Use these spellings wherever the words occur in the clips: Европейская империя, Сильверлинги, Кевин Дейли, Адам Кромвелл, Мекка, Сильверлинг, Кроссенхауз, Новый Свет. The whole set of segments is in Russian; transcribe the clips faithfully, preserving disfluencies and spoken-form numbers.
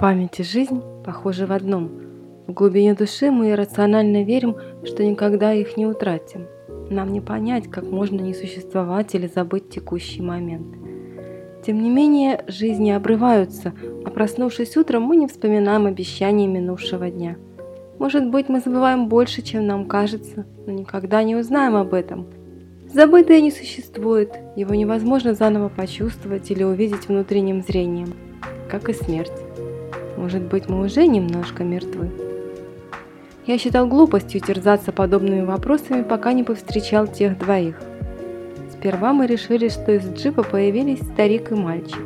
Память и жизнь похожи в одном. В глубине души мы иррационально верим, что никогда их не утратим. Нам не понять, как можно не существовать или забыть текущий момент. Тем не менее, жизни обрываются, а проснувшись утром, мы не вспоминаем обещания минувшего дня. Может быть, мы забываем больше, чем нам кажется, но никогда не узнаем об этом. Забытое не существует, его невозможно заново почувствовать или увидеть внутренним зрением, как и смерть. Может быть, мы уже немножко мертвы. Я считал глупостью терзаться подобными вопросами, пока не повстречал тех двоих. Сперва мы решили, что из джипа появились старик и мальчик.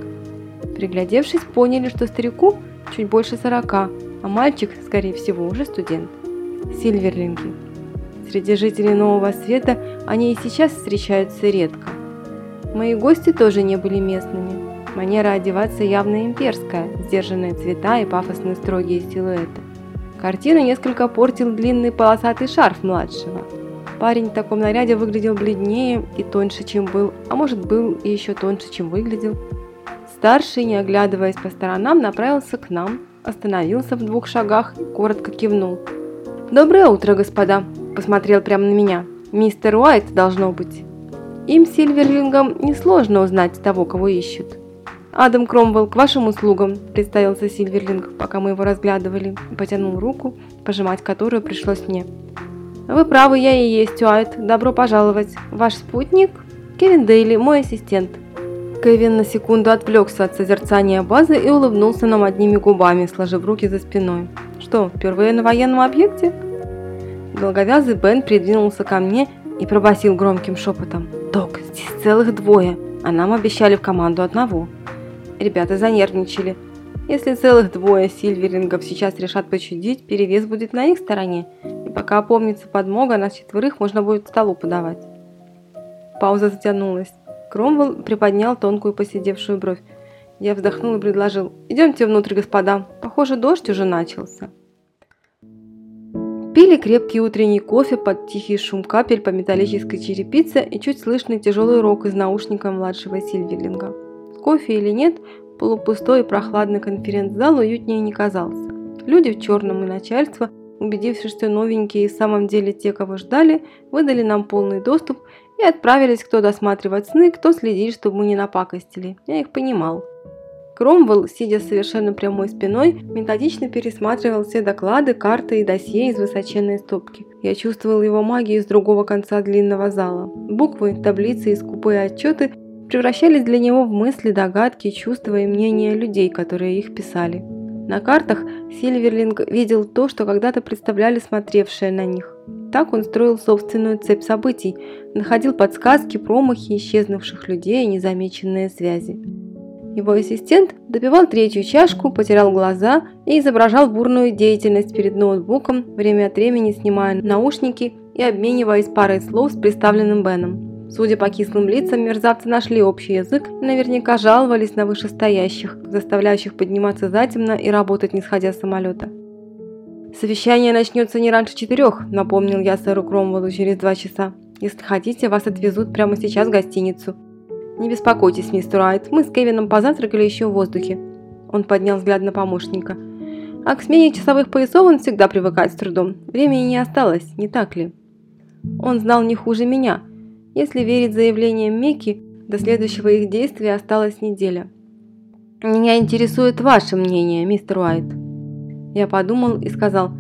Приглядевшись, поняли, что старику чуть больше сорока, а мальчик, скорее всего, уже студент. Сильверлинги. Среди жителей Нового Света они и сейчас встречаются редко. Мои гости тоже не были местными. Манера одеваться явно имперская, сдержанные цвета и пафосные строгие силуэты. Картину несколько портил длинный полосатый шарф младшего. Парень в таком наряде выглядел бледнее и тоньше, чем был, а может, был и еще тоньше, чем выглядел. Старший, не оглядываясь по сторонам, направился к нам, остановился в двух шагах и коротко кивнул. «Доброе утро, господа!» – посмотрел прямо на меня. «Мистер Уайт, должно быть!» Им, сильверлингам, несложно узнать того, кого ищут. «Адам Кромвелл, к вашим услугам», – представился Сильверлинг, пока мы его разглядывали, и потянул руку, пожимать которую пришлось мне. «Вы правы, я и есть Уайт. Добро пожаловать. Ваш спутник – Кевин Дейли, мой ассистент». Кевин на секунду отвлекся от созерцания базы и улыбнулся нам одними губами, сложив руки за спиной. «Что, впервые на военном объекте?» Долговязый Бен придвинулся ко мне и пробасил громким шепотом. «Док, здесь целых двое, а нам обещали в команду одного». Ребята занервничали. Если целых двое сильверлингов сейчас решат почудить, перевес будет на их стороне, и пока опомнится подмога, нас четверых можно будет к столу подавать. Пауза затянулась. Кромвелл приподнял тонкую посидевшую бровь. Я вздохнул и предложил: «Идемте внутрь, господа. Похоже, дождь уже начался». Пили крепкий утренний кофе под тихий шум капель по металлической черепице и чуть слышный тяжелый рок из наушника младшего сильверлинга. Кофе или нет, полупустой и прохладный конференц-зал уютнее не казался. Люди в черном и начальство, убедившись, что новенькие и в самом деле те, кого ждали, выдали нам полный доступ и отправились кто досматривать сны, кто следить, чтобы мы не напакостили. Я их понимал. Кромвелл, сидя с совершенно прямой спиной, методично пересматривал все доклады, карты и досье из высоченной стопки. Я чувствовал его магию с другого конца длинного зала. Буквы, таблицы и скупые отчеты превращались для него в мысли, догадки, чувства и мнения людей, которые их писали. На картах Сильверлинг видел то, что когда-то представляли смотревшие на них. Так он строил собственную цепь событий, находил подсказки, промахи исчезнувших людей и незамеченные связи. Его ассистент допивал третью чашку, потирал глаза и изображал бурную деятельность перед ноутбуком, время от времени снимая наушники и обмениваясь парой слов с представленным Беном. Судя по кислым лицам, мерзавцы нашли общий язык и наверняка жаловались на вышестоящих, заставляющих подниматься затемно и работать, не сходя с самолета. «Совещание начнется не раньше четырех», – напомнил я сэру Кромвеллу через два часа. «Если хотите, вас отвезут прямо сейчас в гостиницу». «Не беспокойтесь, мистер Уайт, мы с Кевином позавтракали еще в воздухе». Он поднял взгляд на помощника. «А к смене часовых поясов он всегда привыкает с трудом. Времени не осталось, не так ли?» Он знал не хуже меня. Если верить заявлениям Мекки, до следующего их действия осталась неделя. «Меня интересует ваше мнение, мистер Уайт». Я подумал и сказал: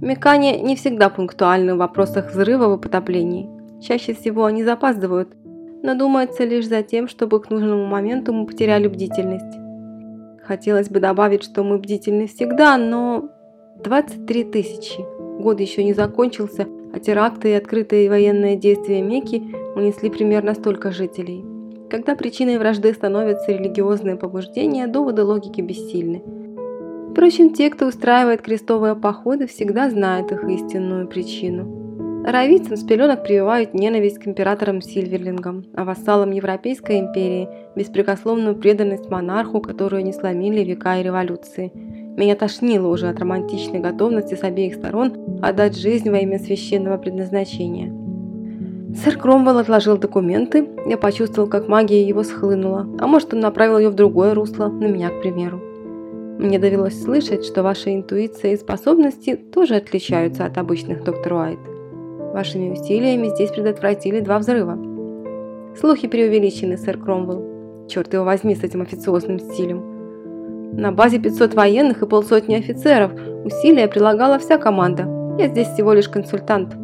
«Меккане не всегда пунктуальны в вопросах взрывов и потоплений. Чаще всего они запаздывают, но думается лишь за тем, чтобы к нужному моменту мы потеряли бдительность. Хотелось бы добавить, что мы бдительны всегда, но двадцать три тысячи. Год еще не закончился, а теракты и открытые военные действия Мекки унесли примерно столько жителей. Когда причиной вражды становятся религиозные побуждения, доводы логики бессильны. Впрочем, те, кто устраивает крестовые походы, всегда знают их истинную причину. Аравийцам с пеленок прививают ненависть к императорам Сильверлингам, а вассалам Европейской империи – беспрекословную преданность монарху, которую не сломили века и революции. Меня тошнило уже от романтичной готовности с обеих сторон отдать жизнь во имя священного предназначения». Сэр Кромвелл отложил документы, я почувствовал, как магия его схлынула, а может, он направил ее в другое русло, на меня, к примеру. Мне довелось слышать, что ваша интуиция и способности тоже отличаются от обычных, доктор Уайт. Вашими усилиями здесь предотвратили два взрыва. Слухи преувеличены, сэр Кромвелл. Черт его возьми с этим официозным стилем. На базе пятьсот военных и полсотни офицеров усилия прилагала вся команда. Я здесь всего лишь консультант.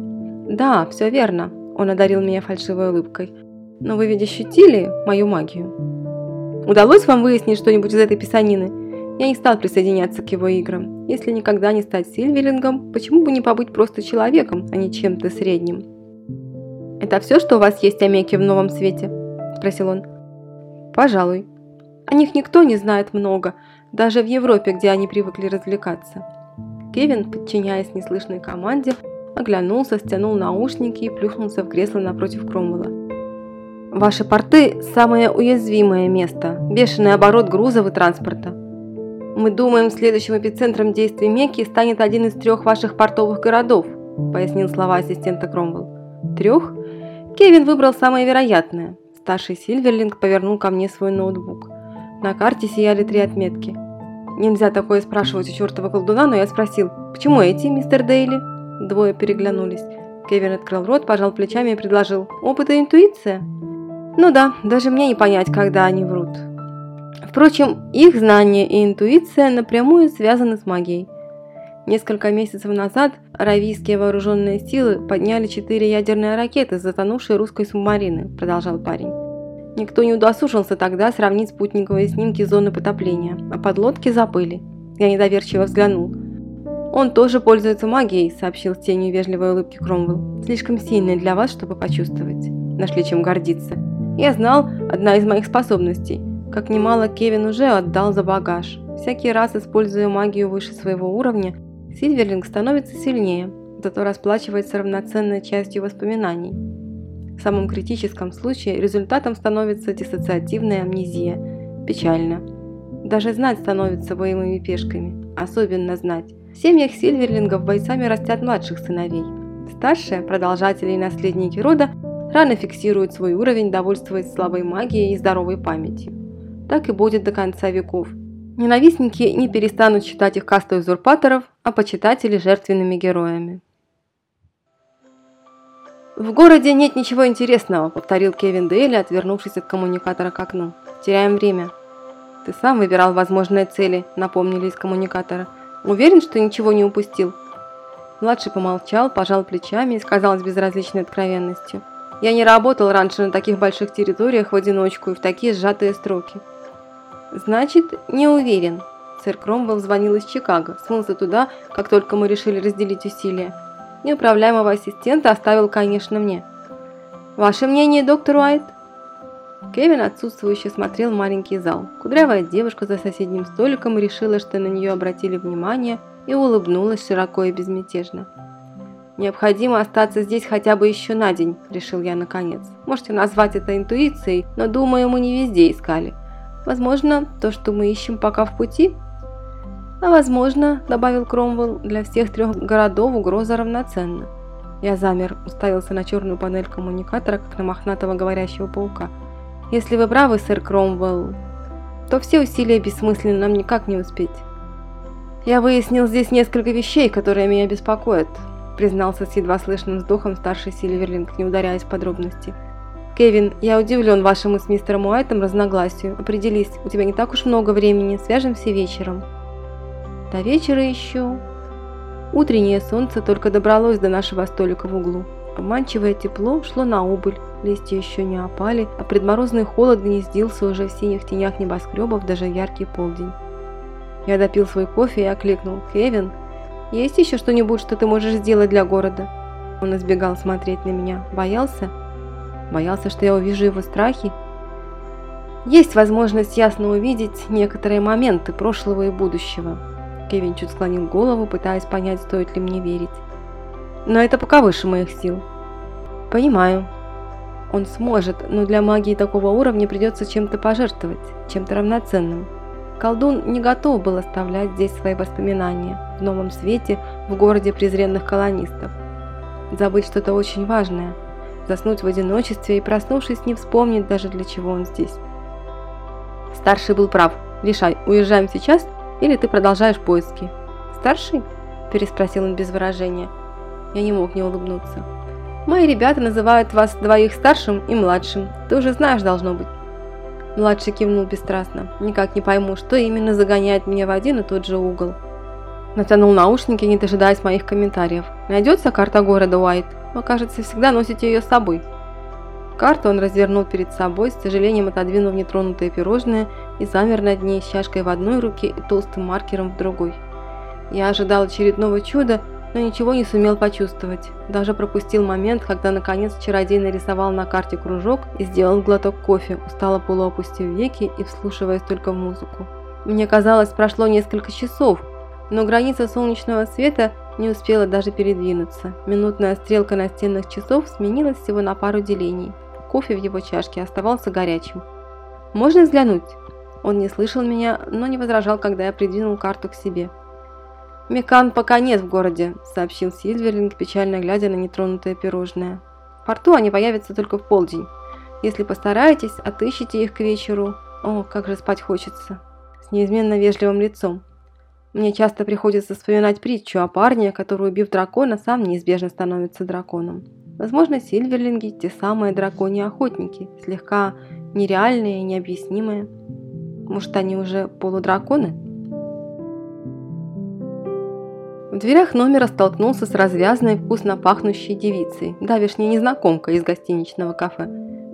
Да, все верно. Он одарил меня фальшивой улыбкой. Но вы ведь ощутили мою магию? Удалось вам выяснить что-нибудь из этой писанины? Я не стал присоединяться к его играм. Если никогда не стать сильверлингом, почему бы не побыть просто человеком, а не чем-то средним? «Это все, что у вас есть о Мекке в Новом Свете?» – спросил он. «Пожалуй. О них никто не знает много, даже в Европе, где они привыкли развлекаться». Кевин, подчиняясь неслышной команде, оглянулся, стянул наушники и плюхнулся в кресло напротив Кромвелла. «Ваши порты – самое уязвимое место, бешеный оборот грузов и транспорта. Мы думаем, следующим эпицентром действий Мекки станет один из трех ваших портовых городов», – пояснил слова ассистента Кромвелл. «Трех?» Кевин выбрал самое вероятное. Старший Сильверлинг повернул ко мне свой ноутбук. На карте сияли три отметки. Нельзя такое спрашивать у чертова колдуна, но я спросил, «Почему эти, мистер Дейли?» Двое переглянулись. Кевин открыл рот, пожал плечами и предложил, «Опыт и интуиция?» Ну да, даже мне не понять, когда они врут. Впрочем, их знания и интуиция напрямую связаны с магией. Несколько месяцев назад аравийские вооруженные силы подняли четыре ядерные ракеты с затонувшей русской субмарины, продолжал парень. Никто не удосужился тогда сравнить спутниковые снимки зоны потопления, а подлодки забыли. Я недоверчиво взглянул. Он тоже пользуется магией, сообщил с тенью вежливой улыбки Кромвелл. Слишком сильный для вас, чтобы почувствовать. Нашли чем гордиться. Я знал, одна из моих способностей. Как немало Кевин уже отдал за багаж. Всякий раз, используя магию выше своего уровня, Сильверлинг становится сильнее, зато расплачивается равноценной частью воспоминаний. В самом критическом случае результатом становится диссоциативная амнезия. Печально. Даже знать становится боевыми пешками. Особенно знать. В семьях Сильверлингов бойцами растят младших сыновей. Старшие, продолжатели и наследники рода, рано фиксируют свой уровень, довольствуясь слабой магией и здоровой памятью. Так и будет до конца веков. Ненавистники не перестанут считать их кастой узурпаторов, а почитатели жертвенными героями. «В городе нет ничего интересного», – повторил Кевин Дейли, отвернувшись от коммуникатора к окну. «Теряем время». «Ты сам выбирал возможные цели», – напомнили из коммуникатора. «Уверен, что ничего не упустил?» Младший помолчал, пожал плечами и сказал с безразличной откровенностью. «Я не работал раньше на таких больших территориях в одиночку и в такие сжатые сроки». «Значит, не уверен». Сэр Кромвелл звонил из Чикаго, смылся туда, как только мы решили разделить усилия. Неуправляемого ассистента оставил, конечно, мне. «Ваше мнение, доктор Уайт?» Кевин отсутствующе смотрел маленький зал. Кудрявая девушка за соседним столиком решила, что на нее обратили внимание, и улыбнулась широко и безмятежно. «Необходимо остаться здесь хотя бы еще на день», – решил я наконец. «Можете назвать это интуицией, но, думаю, мы не везде искали. Возможно, то, что мы ищем, пока в пути?» «А возможно, — добавил Кромвелл, — для всех трех городов угроза равноценна». Я замер, уставился на черную панель коммуникатора, как на мохнатого говорящего паука. «Если вы правы, сэр Кромвелл, то все усилия бессмысленны, нам никак не успеть». «Я выяснил здесь несколько вещей, которые меня беспокоят», — признался с едва слышным вздохом старший Сильверлинг, не ударяясь в подробности. «Кевин, я удивлен вашему с мистером Уайтом разногласию. Определись, у тебя не так уж много времени, свяжемся вечером». До вечера еще. Утреннее солнце только добралось до нашего столика в углу. Обманчивое тепло шло на убыль, листья еще не опали, а предморозный холод гнездился уже в синих тенях небоскребов даже в яркий полдень. Я допил свой кофе и окликнул. «Кевин, есть еще что-нибудь, что ты можешь сделать для города?» Он избегал смотреть на меня. Боялся? Боялся, что я увижу его страхи. «Есть возможность ясно увидеть некоторые моменты прошлого и будущего». Кевин чуть склонил голову, пытаясь понять, стоит ли мне верить. «Но это пока выше моих сил». «Понимаю. Он сможет, но для магии такого уровня придется чем-то пожертвовать, чем-то равноценным». Колдун не готов был оставлять здесь свои воспоминания, в новом свете, в городе презренных колонистов. Забыть что-то очень важное. Заснуть в одиночестве и, проснувшись, не вспомнить даже, для чего он здесь. Старший был прав. Решай, уезжаем сейчас Или ты продолжаешь поиски?» «Старший?» – переспросил он без выражения. Я не мог не улыбнуться. «Мои ребята называют вас двоих старшим и младшим. Ты уже знаешь, должно быть». Младший кивнул бесстрастно. Никак не пойму, что именно загоняет меня в один и тот же угол. Натянул наушники, не дожидаясь моих комментариев. «Найдется карта города Уайт? Вы, кажется, всегда носите ее с собой». Карту он развернул перед собой, с сожалением отодвинув нетронутое пирожное и замер над ней с чашкой в одной руке и толстым маркером в другой. Я ожидал очередного чуда, но ничего не сумел почувствовать. Даже пропустил момент, когда наконец чародей нарисовал на карте кружок и сделал глоток кофе, устало полуопустив веки и вслушиваясь только в музыку. Мне казалось, прошло несколько часов, но граница солнечного света не успела даже передвинуться. Минутная стрелка настенных часов сменилась всего на пару делений. Кофе в его чашке оставался горячим. «Можно взглянуть?» Он не слышал меня, но не возражал, когда я придвинул карту к себе. «Мекан пока нет в городе», – сообщил Сильверлинг, печально глядя на нетронутое пирожное. «В порту они появятся только в полдень. Если постараетесь, отыщите их к вечеру. О, как же спать хочется!» С неизменно вежливым лицом. Мне часто приходится вспоминать притчу о парне, который, убив дракона, сам неизбежно становится драконом. Возможно, Сильверлинги – те самые драконьи-охотники, слегка нереальные и необъяснимые. Может, они уже полудраконы? В дверях номера столкнулся с развязной, вкусно пахнущей девицей, давешней незнакомкой из гостиничного кафе.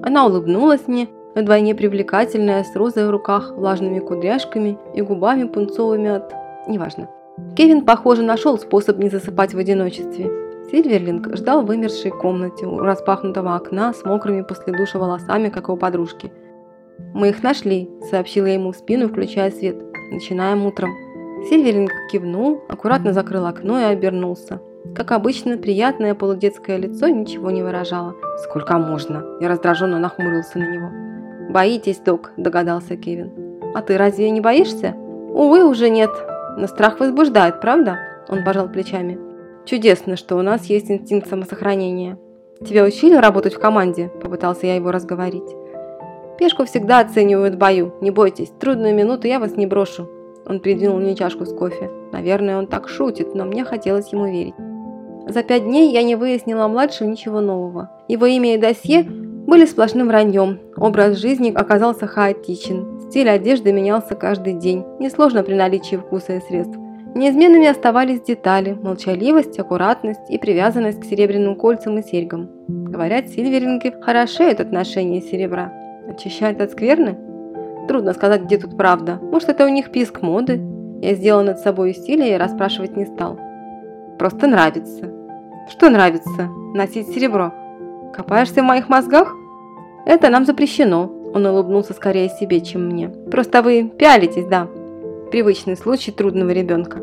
Она улыбнулась мне, вдвойне привлекательная, с розой в руках, влажными кудряшками и губами пунцовыми от... неважно. Кевин, похоже, нашел способ не засыпать в одиночестве. Сильверлинг ждал в вымершей комнате у распахнутого окна с мокрыми после душа волосами, как его подружки. «Мы их нашли», – сообщила ему в спину, включая свет. «Начинаем утром». Сильверлинг кивнул, аккуратно закрыл окно и обернулся. Как обычно, приятное полудетское лицо ничего не выражало. «Сколько можно?» – я раздраженно нахмурился на него. «Боитесь, док», – догадался Кевин. «А ты разве не боишься?» «Увы, уже нет. Но страх возбуждает, правда?» – он пожал плечами. «Чудесно, что у нас есть инстинкт самосохранения». «Тебя учили работать в команде?» – попытался я его разговорить. «Пешку всегда оценивают в бою. Не бойтесь, трудную минуту я вас не брошу». Он придвинул мне чашку с кофе. Наверное, он так шутит, но мне хотелось ему верить. За пять дней я не выяснила о младшем ничего нового. Его имя и досье были сплошным враньем. Образ жизни оказался хаотичен. Стиль одежды менялся каждый день, несложно при наличии вкуса и средств. Неизменными оставались детали, молчаливость, аккуратность и привязанность к серебряным кольцам и серьгам. Говорят, сильверинги хорошеют отношения серебра. Очищают от скверны? Трудно сказать, где тут правда. Может, это у них писк моды? Я сделал над собой усилие и расспрашивать не стал. Просто нравится. Что нравится? Носить серебро. Копаешься в моих мозгах? Это нам запрещено. Он улыбнулся скорее себе, чем мне. Просто вы пялитесь, да. Привычный случай трудного ребенка.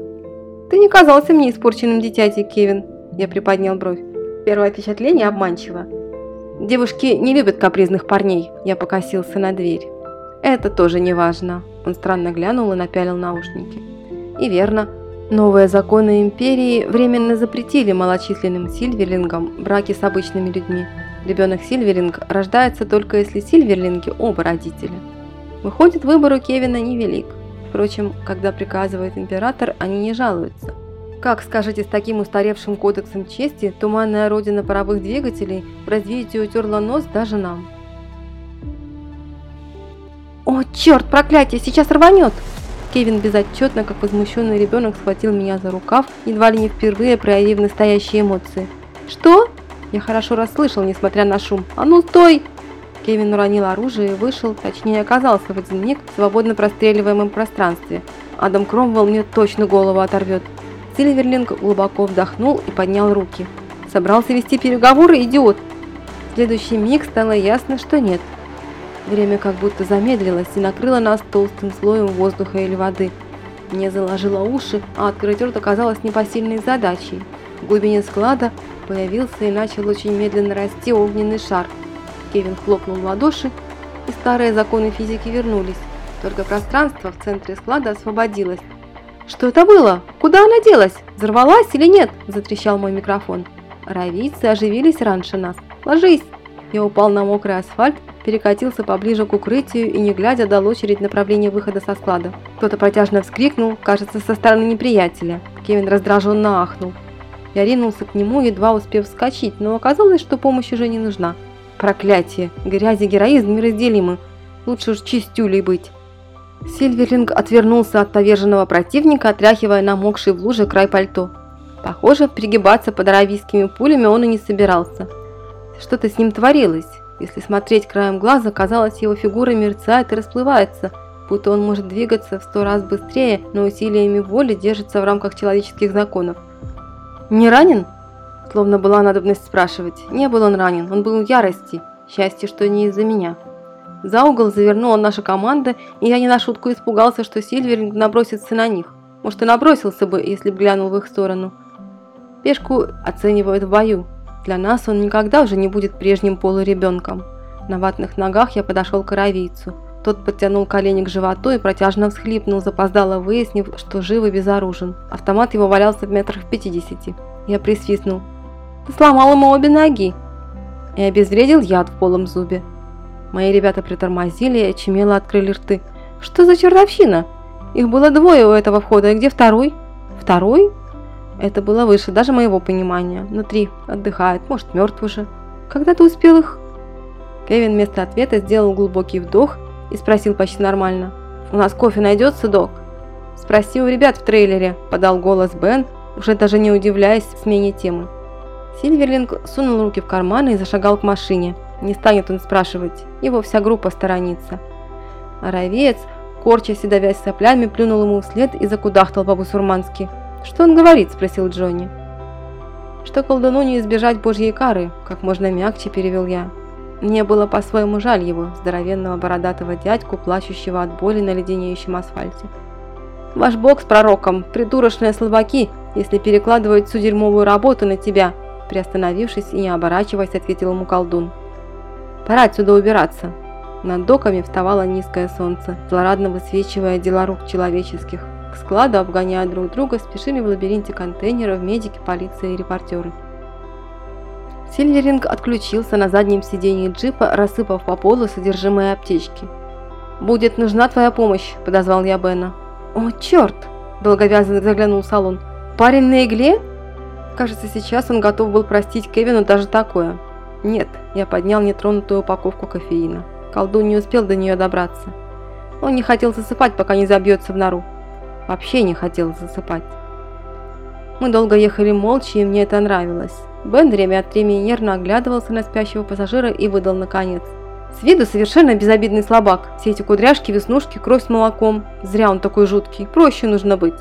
Ты не казался мне испорченным дитятей, Кевин. Я приподнял бровь. Первое впечатление обманчиво. Девушки не любят капризных парней. Я покосился на дверь. «Это тоже не важно», – он странно глянул и напялил наушники. И верно, новые законы империи временно запретили малочисленным сильверлингам браки с обычными людьми. Ребенок сильверлинг рождается только если сильверлинги оба родители. Выходит, выбор у Кевина невелик. Впрочем, когда приказывает император, они не жалуются. Как, скажете, с таким устаревшим кодексом чести туманная родина паровых двигателей в развитии утерла нос даже нам? «О, черт, проклятие, сейчас рванет!» Кевин безотчетно, как возмущенный ребенок, схватил меня за рукав, едва ли не впервые проявив настоящие эмоции. «Что?» Я хорошо расслышал, несмотря на шум. «А ну, стой!» Кевин уронил оружие и вышел, точнее оказался в один миг в свободно простреливаемом пространстве. Адам Кромвелл мне точно голову оторвет. Сильверлинг глубоко вдохнул и поднял руки. «Собрался вести переговоры, идиот!» В следующий миг стало ясно, что нет. Время как будто замедлилось и накрыло нас толстым слоем воздуха или воды. Мне заложило уши, а открыть рот оказалось непосильной задачей. В глубине склада появился и начал очень медленно расти огненный шар. Кевин хлопнул в ладоши, и старые законы физики вернулись. Только пространство в центре склада освободилось. «Что это было? Куда она делась? Взорвалась или нет?» – затрещал мой микрофон. Равийцы оживились раньше нас. «Ложись!» Я упал на мокрый асфальт, перекатился поближе к укрытию и, не глядя, дал очередь в направлении выхода со склада. Кто-то протяжно вскрикнул, кажется, со стороны неприятеля. Кевин раздраженно ахнул. Я ринулся к нему, едва успев вскочить, но оказалось, что помощь уже не нужна. Проклятие! Грязь и героизм неразделимы. Лучше уж чистюлей быть. Сильверлинг отвернулся от поверженного противника, отряхивая намокший в луже край пальто. Похоже, пригибаться под аравийскими пулями он и не собирался. Что-то с ним творилось. Если смотреть краем глаза, казалось, его фигура мерцает и расплывается, будто он может двигаться в сто раз быстрее, но усилиями воли держится в рамках человеческих законов. «Не ранен?» Словно была надобность спрашивать. Не был он ранен, он был в ярости. Счастье, что не из-за меня. За угол завернула наша команда, и я не на шутку испугался, что Сильверлинг набросится на них. Может, и набросился бы, если бы глянул в их сторону. Пешку оценивают в бою. Для нас он никогда уже не будет прежним полуребенком. На ватных ногах я подошел к аравийцу. Тот подтянул колени к животу и протяжно всхлипнул, запоздало выяснив, что жив и безоружен. Автомат его валялся в метрах в пятидесяти. Я присвистнул. «Ты сломал ему обе ноги!» И обезвредил яд в полом зубе. Мои ребята притормозили и очумело открыли рты. «Что за чертовщина? Их было двое у этого входа, и где второй?» «Второй?» Это было выше даже моего понимания. Внутри отдыхает, может, мертв уже. Когда ты успел их? Кевин вместо ответа сделал глубокий вдох и спросил почти нормально. «У нас кофе найдется, док?» «Спроси у ребят в трейлере», – подал голос Бен, уже даже не удивляясь смене темы. Сильверлинг сунул руки в карманы и зашагал к машине. Не станет он спрашивать, его вся группа сторонится. Аравеец, корчась и давясь соплями, плюнул ему вслед и закудахтал по-бусурмански. «Что он говорит?» – спросил Джонни. «Что колдуну не избежать божьей кары», – как можно мягче перевел я. Мне было по-своему жаль его, здоровенного бородатого дядьку, плачущего от боли на леденеющем асфальте. «Ваш бог с пророком, придурочные слабаки, если перекладывают всю дерьмовую работу на тебя», – приостановившись и не оборачиваясь, ответил ему колдун. «Пора отсюда убираться». Над доками вставало низкое солнце, злорадно высвечивая дела рук человеческих. К складу, обгоняя друг друга, спешили в лабиринте контейнеров медики, полиция и репортеры. Сильверлинг отключился на заднем сидении джипа, рассыпав по полу содержимое аптечки. «Будет нужна твоя помощь», – подозвал я Бена. «О, черт!» – долговязанно заглянул в салон. «Парень на игле?» Кажется, сейчас он готов был простить Кевину даже такое. «Нет», – я поднял нетронутую упаковку кофеина. Колдун не успел до нее добраться. Он не хотел засыпать, пока не забьется в нору. Вообще не хотел засыпать. Мы долго ехали молча, и мне это нравилось. Бен время от времени нервно оглядывался на спящего пассажира и выдал наконец. «С виду совершенно безобидный слабак. Все эти кудряшки, веснушки, кровь с молоком. Зря он такой жуткий. Проще нужно быть».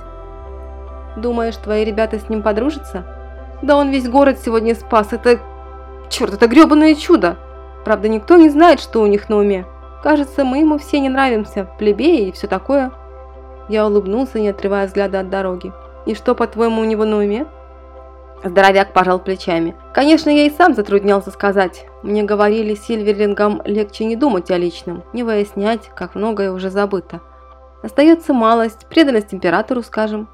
«Думаешь, твои ребята с ним подружатся?» «Да он весь город сегодня спас. Это... черт, это гребаное чудо! Правда, никто не знает, что у них на уме. Кажется, мы ему все не нравимся. Плебеи и все такое». Я улыбнулся, не отрывая взгляда от дороги. «И что, по-твоему, у него на уме?» Здоровяк пожал плечами. «Конечно, я и сам затруднялся сказать. Мне говорили, Сильверлингам легче не думать о личном, не выяснять, как многое уже забыто. Остается малость, преданность императору, скажем.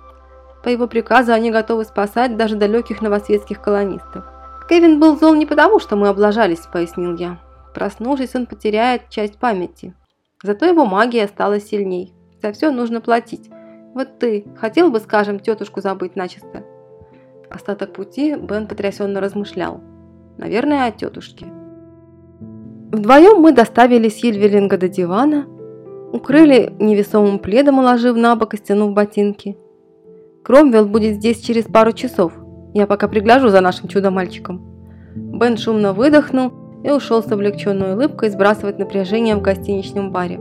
По его приказу они готовы спасать даже далеких новосветских колонистов. Кевин был зол не потому, что мы облажались, пояснил я. Проснувшись, он потеряет часть памяти. Зато его магия стала сильней. За все нужно платить. Вот ты хотел бы, скажем, тетушку забыть начисто?» Остаток пути Бен потрясенно размышлял. Наверное, о тетушке. Вдвоем мы доставили Сильверлинга до дивана, укрыли невесомым пледом, уложив на бок и стянув ботинки. «Кромвелл будет здесь через пару часов. Я пока пригляжу за нашим чудо-мальчиком». Бен шумно выдохнул и ушел с облегченной улыбкой сбрасывать напряжение в гостиничном баре.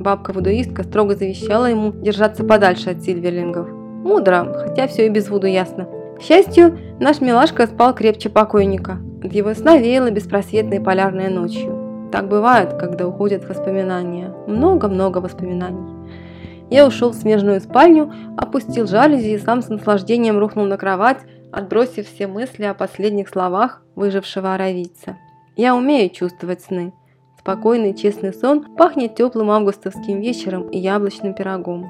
Бабка-вудуистка строго завещала ему держаться подальше от Сильверлингов. Мудро, хотя все и без вуду ясно. К счастью, наш милашка спал крепче покойника. От его сна веяло беспросветной полярной ночью. Так бывает, когда уходят воспоминания. Много-много воспоминаний. Я ушел в смежную спальню, опустил жалюзи и сам с наслаждением рухнул на кровать, отбросив все мысли о последних словах выжившего аравийца. Я умею чувствовать сны. Спокойный, честный сон пахнет теплым августовским вечером и яблочным пирогом.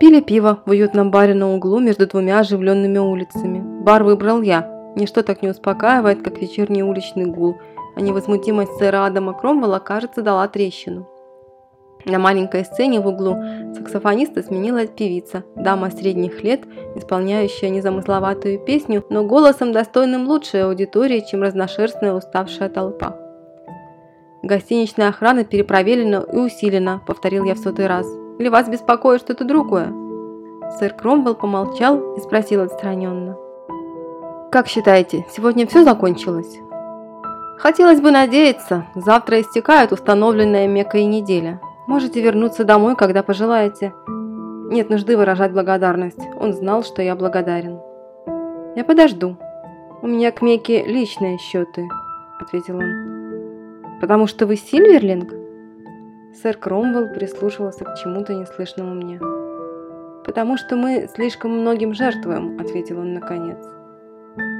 Пили пиво в уютном баре на углу между двумя оживленными улицами. Бар выбрал я. Ничто так не успокаивает, как вечерний уличный гул, а невозмутимость сэра Адама Кромвелла, кажется, дала трещину. На маленькой сцене в углу саксофониста сменила певица, дама средних лет, исполняющая незамысловатую песню, но голосом достойным лучшей аудитории, чем разношерстная уставшая толпа. «Гостиничная охрана перепроверена и усилена», — повторил я в сотый раз. «Или вас беспокоит что-то другое?» Сэр Кромвелл помолчал и спросил отстраненно: «Как считаете, сегодня все закончилось?» «Хотелось бы надеяться. Завтра истекает установленная Меккой неделя. Можете вернуться домой, когда пожелаете. Нет нужды выражать благодарность. Он знал, что я благодарен». «Я подожду. У меня к Мекке личные счеты», — ответил он. «Потому что вы Сильверлинг?» Сэр Кромвелл прислушивался к чему-то неслышному мне. «Потому что мы слишком многим жертвуем», — ответил он наконец.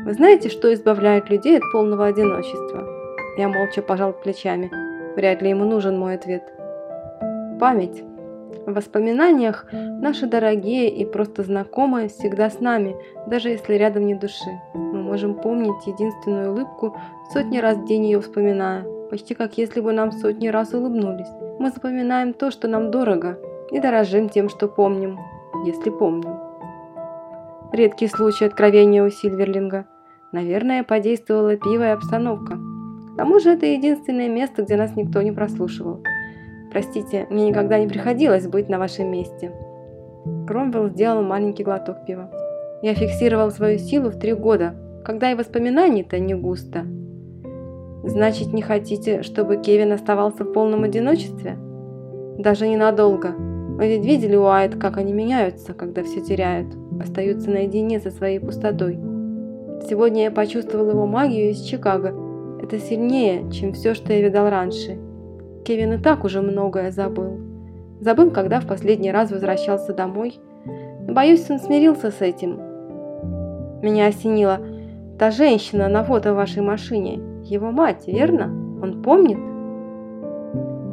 «Вы знаете, что избавляет людей от полного одиночества?» Я молча пожал плечами. Вряд ли ему нужен мой ответ. «Память. В воспоминаниях наши дорогие и просто знакомые всегда с нами, даже если рядом не души. Мы можем помнить единственную улыбку, сотни раз в день ее вспоминая, почти как если бы нам сотни раз улыбнулись. Мы запоминаем то, что нам дорого, и дорожим тем, что помним, если помним». Редкий случай откровения у Сильверлинга. Наверное, подействовала пиво и обстановка. К тому же это единственное место, где нас никто не прослушивал. «Простите, мне никогда не приходилось быть на вашем месте». Кромвелл сделал маленький глоток пива. «Я фиксировал свою силу в три года, когда и воспоминаний-то не густо». «Значит, не хотите, чтобы Кевин оставался в полном одиночестве?» «Даже ненадолго. Вы ведь видели, Уайт, как они меняются, когда все теряют, остаются наедине со своей пустотой. Сегодня я почувствовал его магию из Чикаго. Это сильнее, чем все, что я видал раньше. Кевин и так уже многое забыл. Забыл, когда в последний раз возвращался домой. Боюсь, он смирился с этим. Меня осенило. Та женщина на фото в вашей машине. Его мать, верно? Он помнит?»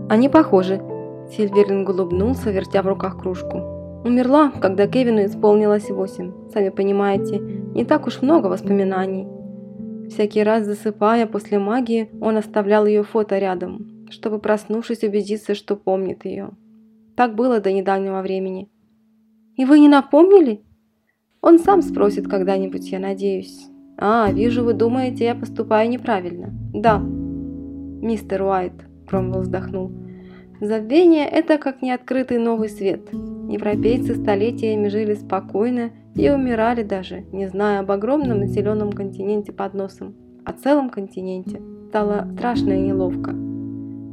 «Они похожи», — Сильверлинг улыбнулся, вертя в руках кружку. «Умерла, когда Кевину исполнилось восемь. Сами понимаете, не так уж много воспоминаний. Всякий раз, засыпая после магии, он оставлял ее фото рядом, чтобы, проснувшись, убедиться, что помнит ее. Так было до недавнего времени». «И вы не напомнили?» «Он сам спросит когда-нибудь, я надеюсь». «А, вижу, вы думаете, я поступаю неправильно». «Да, мистер Уайт», — Кромвелл вздохнул, — «забвение – это как неоткрытый Новый Свет. Европейцы столетиями жили спокойно и умирали даже, не зная об огромном населенном континенте под носом, о целом континенте. Стало страшно и неловко».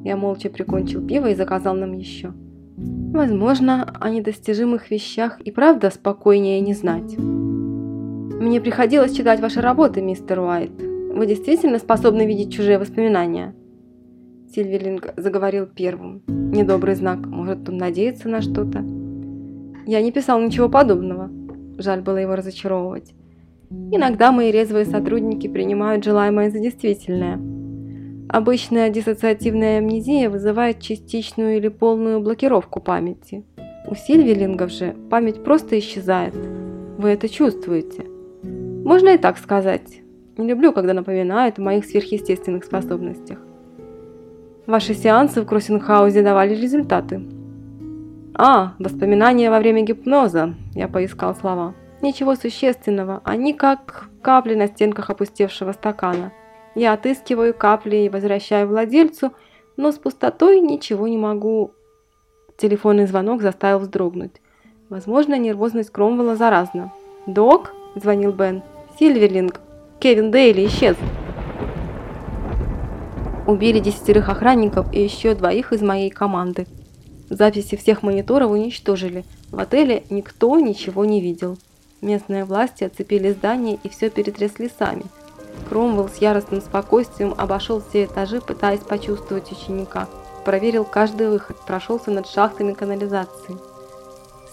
Я молча прикончил пиво и заказал нам еще. «Возможно, о недостижимых вещах и правда спокойнее не знать». «Мне приходилось читать ваши работы, мистер Уайт. Вы действительно способны видеть чужие воспоминания?» Сильверлинг заговорил первым. Недобрый знак. Может, он надеется на что-то? «Я не писал ничего подобного». Жаль было его разочаровывать. «Иногда мои резвые сотрудники принимают желаемое за действительное. Обычная диссоциативная амнезия вызывает частичную или полную блокировку памяти. У Сильверлингов же память просто исчезает. Вы это чувствуете. Можно и так сказать. Не люблю, когда напоминают о моих сверхъестественных способностях». «Ваши сеансы в Кроссенхаузе давали результаты». «А, воспоминания во время гипноза», — я поискал слова. «Ничего существенного, они как капли на стенках опустевшего стакана. Я отыскиваю капли и возвращаю владельцу, но с пустотой ничего не могу». Телефонный звонок заставил вздрогнуть. Возможно, нервозность Кромвелла заразна. «Док?» – звонил Бен. «Сильверлинг. Кевин Дейли исчез. Убили десятерых охранников и еще двоих из моей команды. Записи всех мониторов уничтожили. В отеле никто ничего не видел. Местные власти оцепили здание и все перетрясли сами». Кромвелл с яростным спокойствием обошел все этажи, пытаясь почувствовать ученика. Проверил каждый выход, прошелся над шахтами канализации.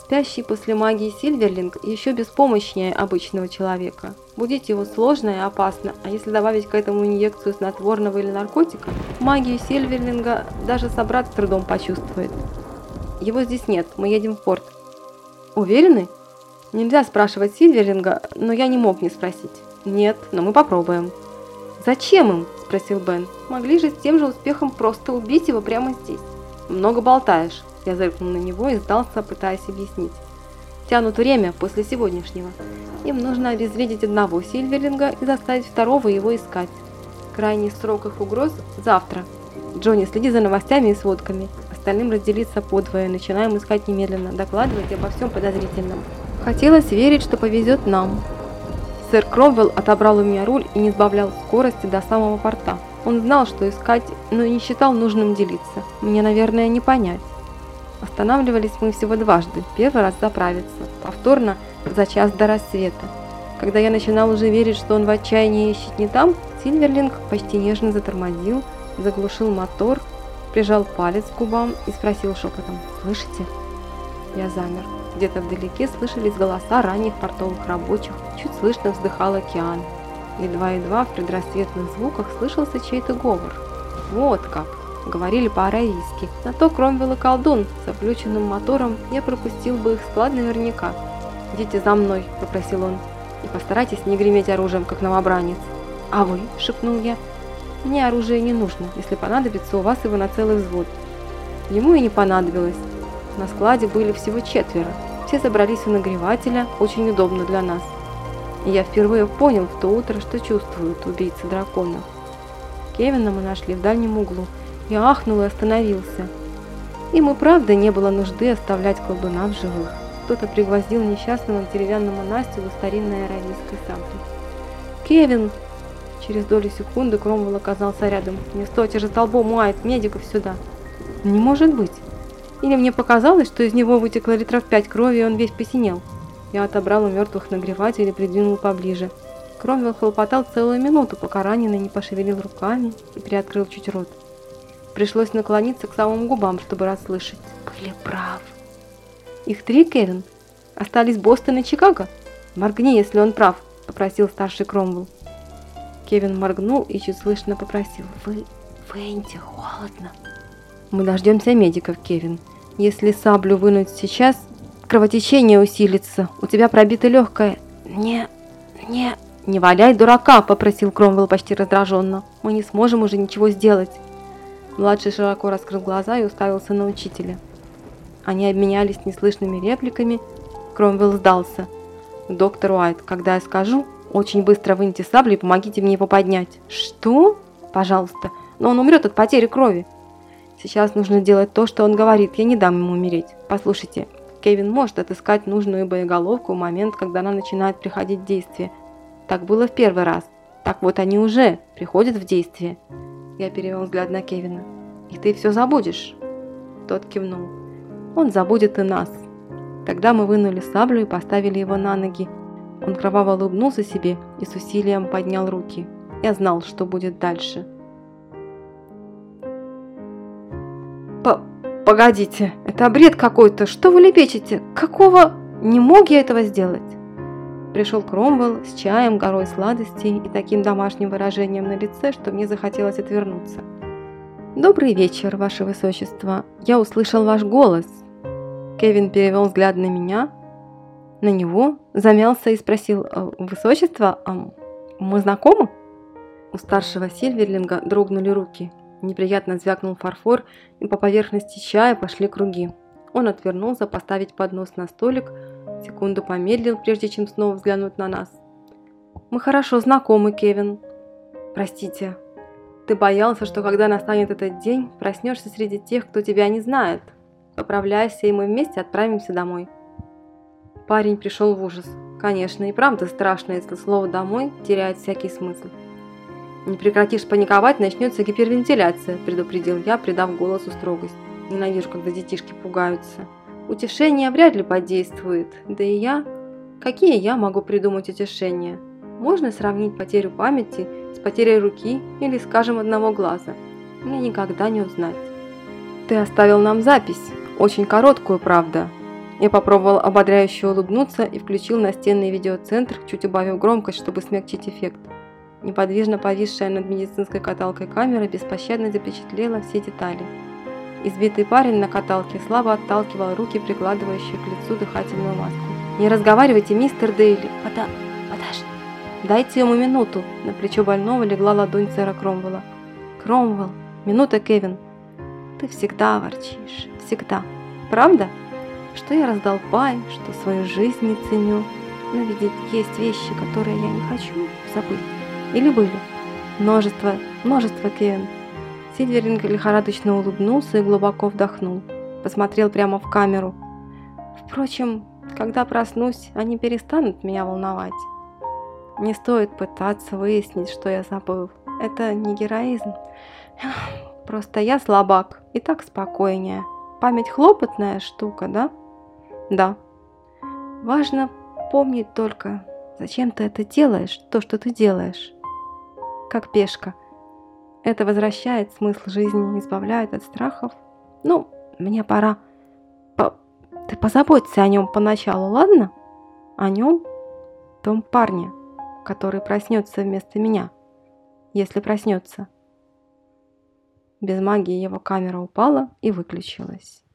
Спящий после магии Сильверлинг еще беспомощнее обычного человека. Будить его сложно и опасно, а если добавить к этому инъекцию снотворного или наркотика, магию Сильверлинга даже собрат с трудом почувствует. «Его здесь нет, мы едем в порт». «Уверены?» «Нельзя спрашивать Сильверлинга, но я не мог не спросить». «Нет, но мы попробуем». «Зачем им?» – спросил Бен. «Могли же с тем же успехом просто убить его прямо здесь». «Много болтаешь», – я зыркнул на него и сдался, пытаясь объяснить. «Тянут время после сегодняшнего. Им нужно обезвредить одного Сильверлинга и заставить второго его искать. Крайний срок их угроз – завтра. Джонни, следи за новостями и сводками. Остальным разделиться подвое. Начинаем искать немедленно. Докладывать обо всем подозрительном». Хотелось верить, что повезет нам. Сэр Кромвелл отобрал у меня руль и не сбавлял скорости до самого порта. Он знал, что искать, но не считал нужным делиться. Мне, наверное, не понять. Останавливались мы всего дважды. Первый раз заправиться. Повторно за час до рассвета. Когда я начинал уже верить, что он в отчаянии ищет не там, Сильверлинг почти нежно затормозил, заглушил мотор, прижал палец к губам и спросил шепотом: «Слышите?» Я замер. Где-то вдалеке слышались голоса ранних портовых рабочих, чуть слышно вздыхал океан. Едва-едва в предрассветных звуках слышался чей-то говор. «Вот как!» — говорили по-аравийски. На то Кромвелл и колдун с включенным мотором, я пропустил бы их склад наверняка. «Идите за мной!» — попросил он. «И постарайтесь не греметь оружием, как новобранец». «А вы?» — шепнул я. «Мне оружие не нужно, если понадобится, у вас его на целый взвод». Ему и не понадобилось. На складе были всего четверо. Все забрались у нагревателя, очень удобно для нас. И я впервые понял в то утро, что чувствуют убийцы дракона. Кевина мы нашли в дальнем углу. Я ахнул и остановился. Им и правда не было нужды оставлять колдуна в живых. Кто-то пригвоздил несчастного к деревянному настилу старинной аравийской саблей. «Кевин!» Через долю секунды Кромвелл оказался рядом. «Не стойте же столбом, Уайт, медиков сюда!» «Не может быть!» Или мне показалось, что из него вытекло литров пять крови, и он весь посинел. Я отобрал у мертвых нагреватель и придвинул поближе. Кромвелл хлопотал целую минуту, пока раненый не пошевелил руками и приоткрыл чуть рот. Пришлось наклониться к самым губам, чтобы расслышать. «Были прав!» «Их три, Кевин? Остались Бостон и Чикаго?» «Моргни, если он прав», – попросил старший Кромвелл. Кевин моргнул и чуть слышно попросил: «Вы, Венди, холодно». «Мы дождемся медиков, Кевин. Если саблю вынуть сейчас, кровотечение усилится. У тебя пробито легкое». «Не, не, не валяй дурака», — попросил Кромвелл почти раздраженно. «Мы не сможем уже ничего сделать». Младший широко раскрыл глаза и уставился на учителя. Они обменялись неслышными репликами. Кромвелл сдался. «Доктор Уайт, когда я скажу, очень быстро выньте саблю и помогите мне его поднять». «Что?» «Пожалуйста. Но он умрет от потери крови». «Сейчас нужно делать то, что он говорит. Я не дам ему умереть. Послушайте, Кевин может отыскать нужную боеголовку в момент, когда она начинает приходить в действие. Так было в первый раз. Так вот они уже приходят в действие». Я перевел взгляд на Кевина. «И ты все забудешь?» Тот кивнул. «Он забудет и нас». Тогда мы вынули саблю и поставили его на ноги. Он кроваво улыбнулся себе и с усилием поднял руки. Я знал, что будет дальше. «Погодите, это бред какой-то! Что вы лепечете? Какого? Не мог я этого сделать?» Пришел Кромвелл с чаем, горой сладостей и таким домашним выражением на лице, что мне захотелось отвернуться. «Добрый вечер, Ваше Высочество. Я услышал ваш голос». Кевин перевел взгляд на меня, на него, замялся и спросил: «Высочество, мы знакомы?» У старшего Сильверлинга дрогнули руки. Неприятно звякнул фарфор, и по поверхности чая пошли круги. Он отвернулся поставить поднос на столик, секунду помедлил, прежде чем снова взглянуть на нас. «Мы хорошо знакомы, Кевин. Простите, ты боялся, что когда настанет этот день, проснешься среди тех, кто тебя не знает. Поправляйся, и мы вместе отправимся домой». Парень пришел в ужас. Конечно, и правда страшно, если слово «домой» теряет всякий смысл. «Не прекратишь паниковать, начнется гипервентиляция», – предупредил я, придав голосу строгость. Ненавижу, когда детишки пугаются. «Утешение вряд ли подействует. Да и я... Какие я могу придумать утешения? Можно сравнить потерю памяти с потерей руки или, скажем, одного глаза. Мне никогда не узнать». «Ты оставил нам запись. Очень короткую, правда». Я попробовал ободряюще улыбнуться и включил настенный видеоцентр, чуть убавив громкость, чтобы смягчить эффект. Неподвижно повисшая над медицинской каталкой камера беспощадно запечатлела все детали. Избитый парень на каталке слабо отталкивал руки, прикладывающие к лицу дыхательную маску. «Не разговаривайте, мистер Дейли!» «Пода... подожди!» «Дайте ему минуту!» На плечо больного легла ладонь сэра Кромвелла. «Кромвелл! Минута, Кевин!» «Ты всегда ворчишь, всегда! Правда? Что я раздолбаю, что свою жизнь не ценю. Но видеть есть вещи, которые я не хочу забыть. Или были. Множество, множество, Кевин!» Сильверлинг лихорадочно улыбнулся и глубоко вдохнул. Посмотрел прямо в камеру. «Впрочем, когда проснусь, они перестанут меня волновать. Не стоит пытаться выяснить, что я забыл. Это не героизм. Просто я слабак и так спокойнее. Память хлопотная штука, да?» «Да». «Важно помнить только, зачем ты это делаешь, то, что ты делаешь. Как пешка. Это возвращает смысл жизни, избавляет от страхов. Ну, мне пора. По... Ты позаботься о нем поначалу, ладно? О нем, том парне, который проснется вместо меня. Если проснется». Без магии его камера упала и выключилась.